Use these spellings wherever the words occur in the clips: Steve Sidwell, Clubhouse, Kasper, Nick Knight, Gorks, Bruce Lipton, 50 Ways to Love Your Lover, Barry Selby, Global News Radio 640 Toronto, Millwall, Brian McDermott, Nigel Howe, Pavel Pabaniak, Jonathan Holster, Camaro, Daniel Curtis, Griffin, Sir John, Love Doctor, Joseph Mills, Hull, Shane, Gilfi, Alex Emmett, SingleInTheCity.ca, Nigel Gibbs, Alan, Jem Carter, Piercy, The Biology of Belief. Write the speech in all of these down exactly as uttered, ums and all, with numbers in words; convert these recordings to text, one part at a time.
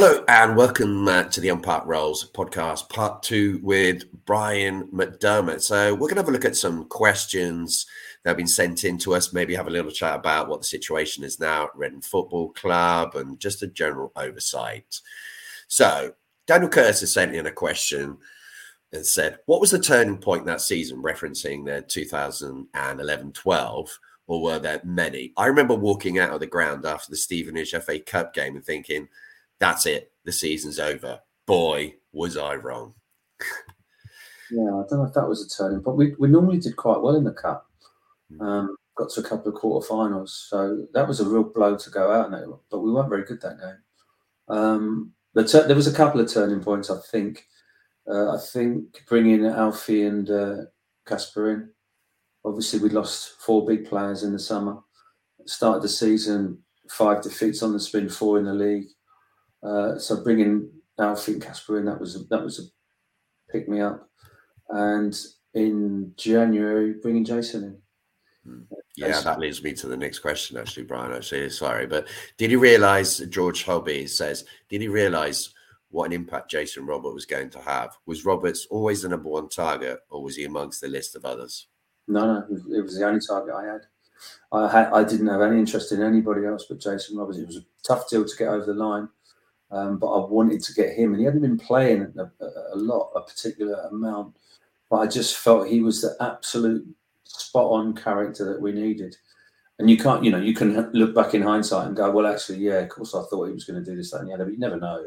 Hello and welcome uh, to the Unparked Roles podcast, part two with Brian McDermott. So we're going to have a look at some questions that have been sent in to us, maybe have a little chat about what the situation is now at Reading Football Club and just a general oversight. So Daniel Curtis has sent in a question and said, what was the turning point that season, referencing their two thousand eleven twelve, or were there many? I remember walking out of the ground after the Stevenage F A Cup game and thinking, that's it. The season's over. Boy, was I wrong. Yeah, I don't know if that was a turning point. We we normally did quite well in the cup. Um, got to a couple of quarter-finals, so that was a real blow to go out. No, but we weren't very good that game. Um, the ter- there was a couple of turning points, I think. Uh, I think bringing Alfie and uh, Kasper in. Obviously, we lost four big players in the summer. Started the season, five defeats on the spin, four in the league. Uh, so bringing Alfie and Kasper in, that was a, that was a pick me up, and in January bringing Jason in. Yeah, That's, that leads me to the next question, actually, Brian. Actually, sorry, but did he realise? George Hobby says, did he realise what an impact Jason Roberts was going to have? Was Roberts always the number one target, or was he amongst the list of others? No, no, it was the only target I had. I had I didn't have any interest in anybody else but Jason Roberts. It was a tough deal to get over the line. Um, but I wanted to get him, and he hadn't been playing a, a, a lot, a particular amount. But I just felt he was the absolute spot-on character that we needed. And you can't, you know, you can look back in hindsight and go, well, actually, yeah, of course, I thought he was going to do this, that, and the other. But you never know.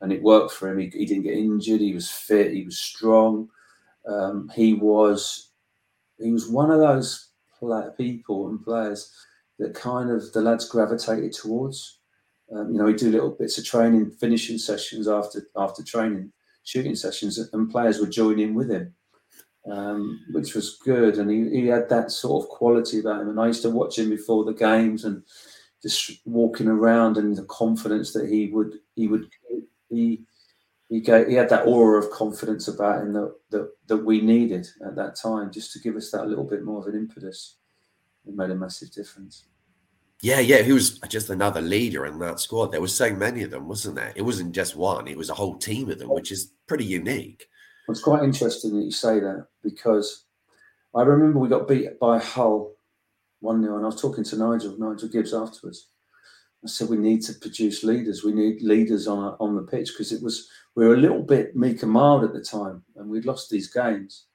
And it worked for him. He, he didn't get injured. He was fit. He was strong. Um, he was, he was one of those people and players that kind of the lads gravitated towards. Um, you know, we do little bits of training, finishing sessions after after training, shooting sessions, and players would join in with him, um, which was good. And he, he had that sort of quality about him. And I used to watch him before the games and just walking around, and the confidence that he would he would he he, gave, he had that aura of confidence about him that, that that we needed at that time, just to give us that little bit more of an impetus. It made a massive difference. Yeah, yeah, he was just another leader in that squad. There were so many of them, wasn't there? It wasn't just one. It was a whole team of them, which is pretty unique. It's quite interesting that you say that, because I remember we got beat by Hull one nil, and I was talking to Nigel, Nigel Gibbs afterwards. I said, we need to produce leaders. We need leaders on our, on the pitch, because it was we were a little bit meek and mild at the time, and we'd lost these games.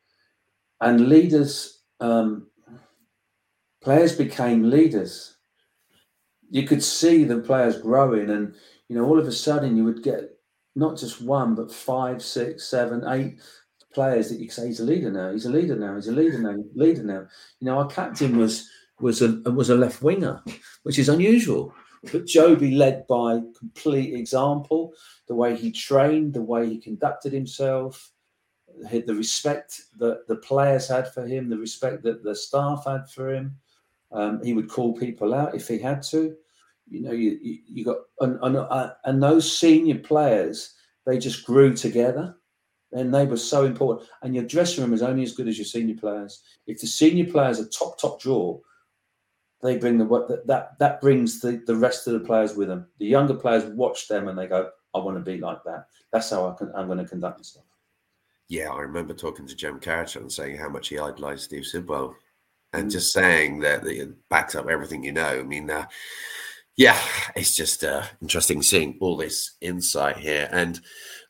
And leaders, um, players became leaders. You could see the players growing, and, you know, all of a sudden you would get not just one, but five, six, seven, eight players that you say, he's a leader now, he's a leader now, he's a leader now, leader now. You know, our captain was was a was a left winger, which is unusual. But Joby led by complete example, the way he trained, the way he conducted himself, the respect that the players had for him, the respect that the staff had for him. Um, he would call people out if he had to, you know. You you, you got and, and and those senior players, they just grew together, and they were so important. And your dressing room is only as good as your senior players. If the senior players are top top draw, they bring the what that that brings the, the rest of the players with them. The younger players watch them and they go, I want to be like that. That's how I can I'm going to conduct myself. Yeah, I remember talking to Jem Carter and saying how much he idolized Steve Sidwell. And just saying that, that it backs up everything you know. I mean, uh, yeah, it's just uh, interesting seeing all this insight here. And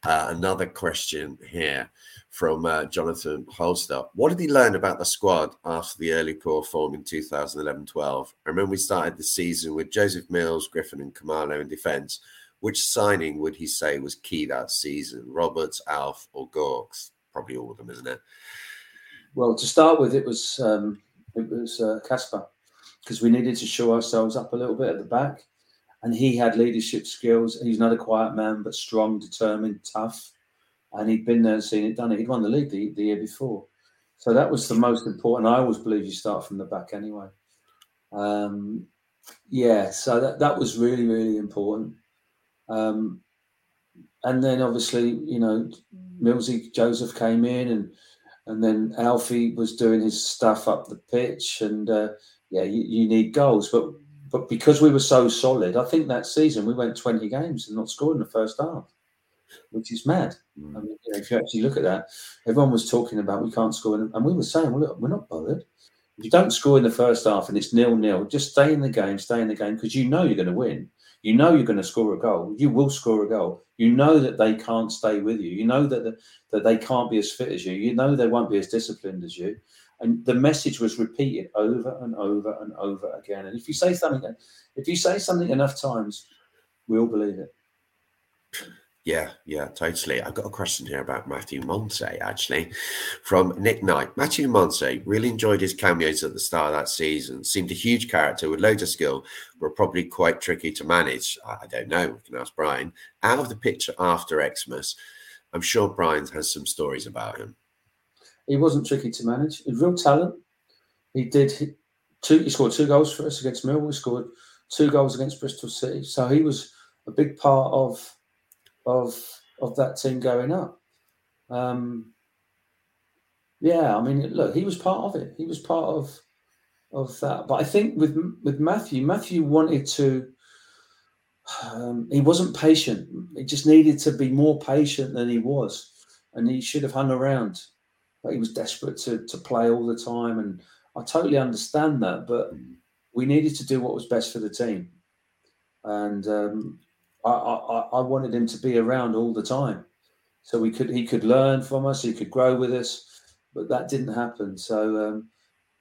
uh, another question here from uh, Jonathan Holster. What did he learn about the squad after the early poor form in two thousand eleven twelve? I remember we started the season with Joseph Mills, Griffin and Camaro in defence. Which signing would he say was key that season? Roberts, Alf or Gorks? Probably all of them, isn't it? Well, to start with, it was... Um... It was uh, Kasper, because we needed to show ourselves up a little bit at the back, and he had leadership skills. He's not a quiet man, but strong, determined, tough, and he'd been there and seen it, done it. He'd won the league the, the year before, so that was the most important. I always believe you start from the back anyway. Um, yeah, so that that was really really important. Um, and then obviously, you know, Millsy Joseph came in and. And then Alfie was doing his stuff up the pitch, and uh, yeah, you, you need goals. But But because we were so solid, I think that season we went twenty games and not scored in the first half, which is mad. Mm. I mean, you know, if you actually look at that, everyone was talking about we can't score. And we were saying, well, look, we're not bothered. If you don't score in the first half and it's nil-nil, just stay in the game, stay in the game, because you know you're going to win. You know you're going to score a goal. You will score a goal. You know that they can't stay with you. You know that the, that they can't be as fit as you. You know they won't be as disciplined as you. And the message was repeated over and over and over again. And if you say something, if you say something enough times, we'll believe it. Yeah, yeah, totally. I've got a question here about Matthew Monte, actually, from Nick Knight. Matthew Monte, really enjoyed his cameos at the start of that season. Seemed a huge character with loads of skill, but probably quite tricky to manage. I don't know, we can ask Brian. Out of the picture after Xmas, I'm sure Brian has some stories about him. He wasn't tricky to manage. He had real talent. He did two. He scored two goals for us against Millwall. He scored two goals against Bristol City. So he was a big part of... Of of that team going up, um, yeah. I mean, look, he was part of it. He was part of of that. But I think with with Matthew, Matthew wanted to. Um, he wasn't patient. He just needed to be more patient than he was, and he should have hung around. But he was desperate to to play all the time, and I totally understand that. But we needed to do what was best for the team, and. Um, I, I, I wanted him to be around all the time, so we could he could learn from us, he could grow with us, but that didn't happen. So, um,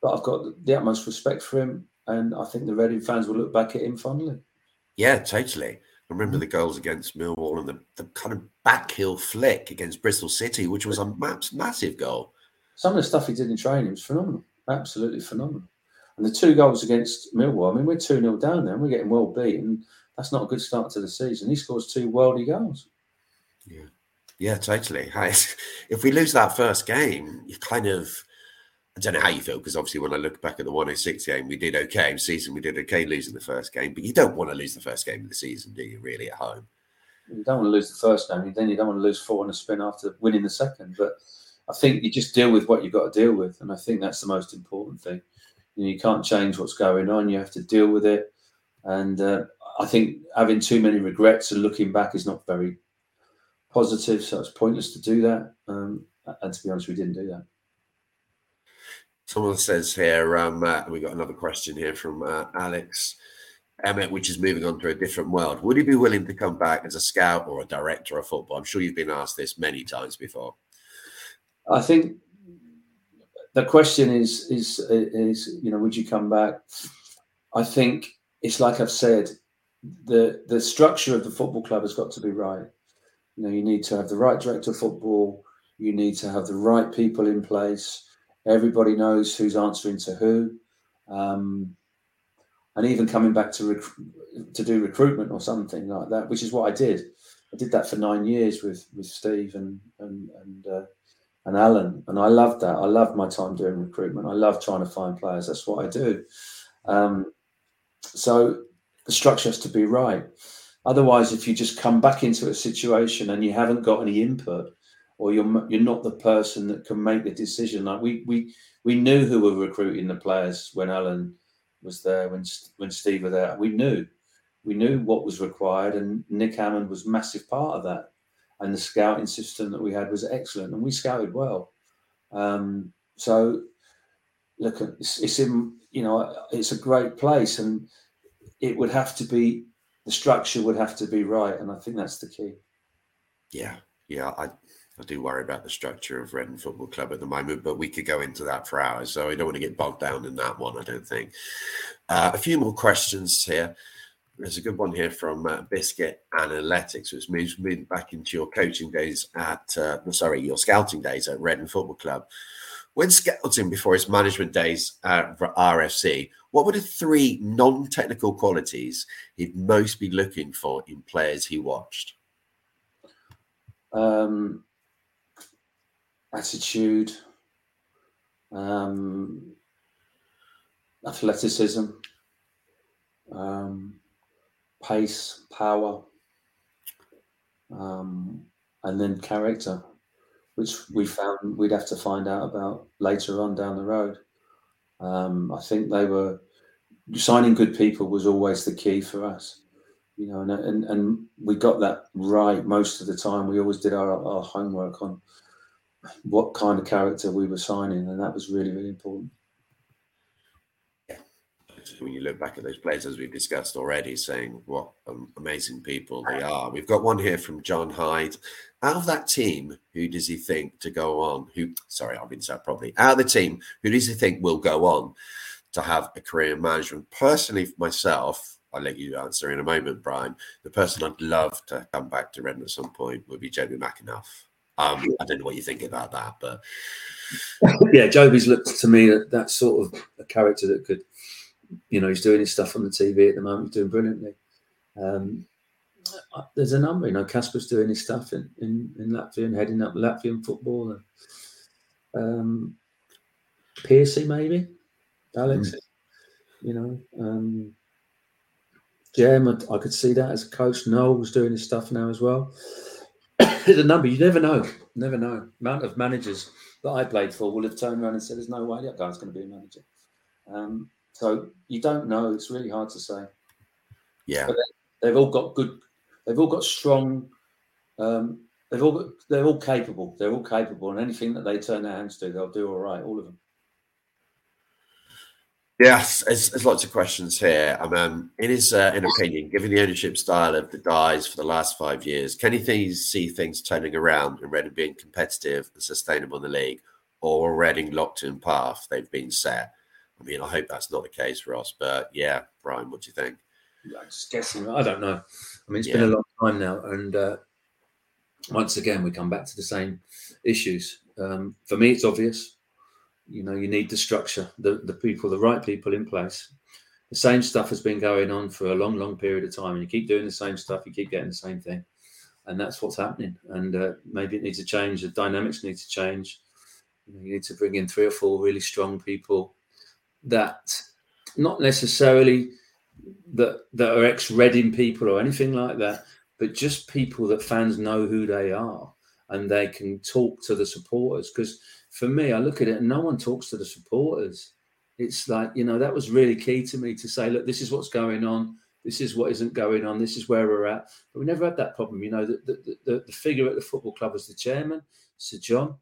but I've got the utmost respect for him, and I think the Reading fans will look back at him fondly. Yeah, totally. I remember the goals against Millwall and the, the kind of backheel flick against Bristol City, which was a massive goal. Some of the stuff he did in training was phenomenal, absolutely phenomenal. And the two goals against Millwall, I mean, we're two-nil down there, and we're getting well beaten. That's not a good start to the season. He scores two worldie goals. Yeah, yeah, totally. If we lose that first game, you kind of, I don't know how you feel, because obviously when I look back at the one oh six game, we did okay season. We did okay losing the first game, but you don't want to lose the first game of the season, do you, really, at home? You don't want to lose the first game. Then you don't want to lose four on a spin after winning the second. But I think you just deal with what you've got to deal with, and I think that's the most important thing. You know, you can't change what's going on. You have to deal with it. And uh, I think having too many regrets and looking back is not very positive. So it's pointless to do that. Um, and to be honest, we didn't do that. Someone says here, um, uh, we got another question here from uh, Alex Emmett, which is moving on to a different world. Would he be willing to come back as a scout or a director of football? I'm sure you've been asked this many times before. I think the question is, is, is, you know, would you come back? I think it's like I've said, the the structure of the football club has got to be right. You know, you need to have the right director of football. You need to have the right people in place. Everybody knows who's answering to who. Um, and even coming back to rec- to do recruitment or something like that, which is what I did. I did that for nine years with, with Steve and and and, uh, and Alan. And I loved that. I loved my time doing recruitment. I love trying to find players. That's what I do. Um, so the structure has to be right. Otherwise, if you just come back into a situation and you haven't got any input, or you're you're not the person that can make the decision, like we we we knew who were recruiting the players when Alan was there, when when Steve were there, we knew we knew what was required, and Nick Hammond was a massive part of that, and the scouting system that we had was excellent, and we scouted well. Um, so look, it's, it's in you know it's a great place, and it would have to be, the structure would have to be right. And I think that's the key. Yeah. Yeah. I, I do worry about the structure of Reading Football Club at the moment, but we could go into that for hours. So I don't want to get bogged down in that one, I don't think. Uh, a few more questions here. There's a good one here from uh, Biscuit Analytics, which moves moving back into your coaching days at, uh, sorry, your scouting days at Reading Football Club. When scouting before his management days at R F C, what were the three non-technical qualities he'd most be looking for in players he watched? Um, attitude, um, athleticism, um, pace, power, um, and then character, which we found we'd have to find out about later on down the road. Um, I think they were signing good people was always the key for us, you know, and and, and we got that right most of the time. We always did our, our homework on what kind of character we were signing, and that was really, really important. Yeah, when you look back at those players, as we've discussed already, saying what amazing people they are. We've got one here from John Hyde. Out of that team, who does he think to go on? Who? Sorry, I've been said properly. Out of the team, who does he think will go on to have a career in management? Personally, for myself, I'll let you answer in a moment, Brian. The person I'd love to come back to Reading at some point would be Jobi McAnuff. Um, I don't know what you think about that, but yeah, Joby's looked to me that that's sort of a character that could, you know, he's doing his stuff on the T V at the moment, he's doing brilliantly. Um, there's a number, you know, Kasper's doing his stuff in, in, in Latvia and heading up Latvian football, and um, Piercy maybe. Alex, mm. you know, um, Gem, I, I could see that as a coach. Noel was doing his stuff now as well. There's a number, you never know, never know. Amount of managers that I played for will have turned around and said, there's no way that guy's going to be a manager. Um, so you don't know, it's really hard to say. Yeah. But they, they've all got good, they've all got strong, um, they've all got, they're all capable, they're all capable, and anything that they turn their hands to, they'll do all right, all of them. Yes, there's, there's lots of questions here. Um, um, in his uh, in opinion, given the ownership style of the Dyes for the last five years, can you th- see things turning around and Reading being competitive and sustainable in the league, or Reading locked in path they've been set? I mean, I hope that's not the case, Ross. But yeah, Brian, what do you think? I'm just guessing. I don't know. I mean, it's yeah. been a long time now, and uh, once again, we come back to the same issues. Um, for me, it's obvious. You know, you need the structure, the, the people, the right people in place. The same stuff has been going on for a long, long period of time. And you keep doing the same stuff, you keep getting the same thing. And that's what's happening. And uh, maybe it needs a change. The dynamics need to change. You need to bring in three or four really strong people that not necessarily that, that are ex-Reading people or anything like that, but just people that fans know who they are and they can talk to the supporters. Because for me, I look at it and no one talks to the supporters. It's like, you know, that was really key to me to say, look, this is what's going on. This is what isn't going on. This is where we're at. But we never had that problem. You know, the, the, the, the figure at the football club was the chairman, Sir John.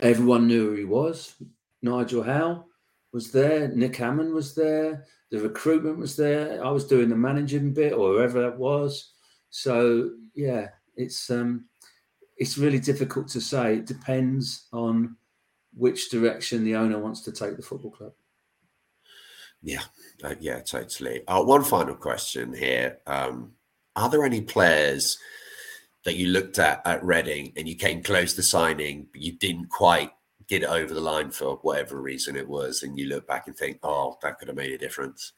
Everyone knew who he was. Nigel Howe was there. Nick Hammond was there. The recruitment was there. I was doing the managing bit or whoever that was. So, yeah, it's... um. It's really difficult to say. It depends on which direction the owner wants to take the football club. Yeah, uh, yeah, totally. Uh, one final question here. Um, are there any players that you looked at at Reading and you came close to signing, but you didn't quite get it over the line for whatever reason it was, and you look back and think, oh, that could have made a difference?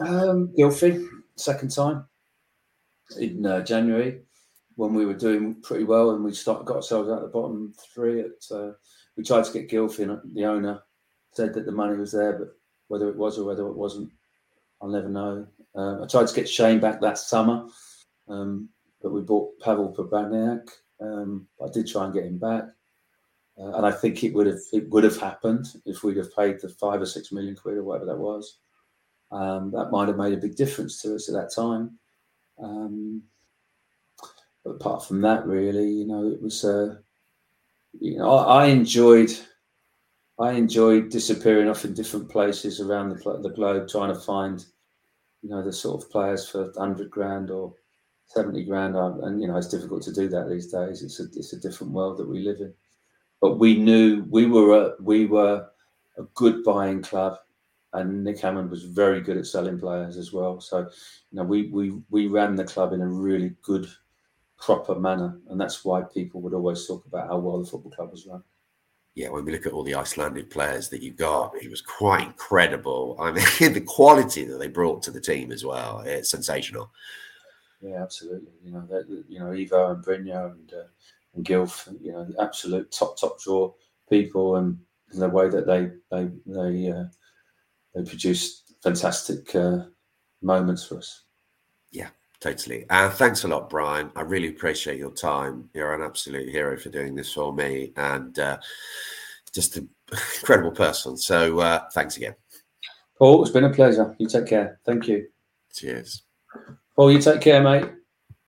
Um, Gilfi, second time in uh, January. When we were doing pretty well and we started, got ourselves out the bottom three, at, uh, we tried to get Gilfi, and the owner said that the money was there, but whether it was or whether it wasn't, I'll never know. Uh, I tried to get Shane back that summer, um, but we bought Pavel Pabaniak. Um, I did try and get him back, uh, and I think it would have it would have happened if we'd have paid the five or six million quid or whatever that was. Um, that might have made a big difference to us at that time. Um, But apart from that, really, you know, it was, uh, you know, I, I enjoyed, I enjoyed disappearing off in different places around the, the globe, trying to find, you know, the sort of players for one hundred grand or seventy grand. And, you know, it's difficult to do that these days. It's a, it's a different world that we live in. But we knew we were, a, we were a good buying club. And Nick Hammond was very good at selling players as well. So, you know, we, we, we ran the club in a really good proper manner, and that's why people would always talk about how well the football club was run. Yeah, when we look at all the Icelandic players that you got, it was quite incredible. I mean, the quality that they brought to the team as well, it's sensational. Yeah, absolutely. You know, that, you know, Ivo and Brynja and uh, and Gilf, you know, absolute top top draw people, and the way that they they they uh, they produced fantastic uh, moments for us. Yeah. Totally. Uh, thanks a lot, Brian. I really appreciate your time. You're an absolute hero for doing this for me, and uh, just an incredible person. So uh, thanks again. Paul, it's been a pleasure. You take care. Thank you. Cheers. Paul, you take care, mate.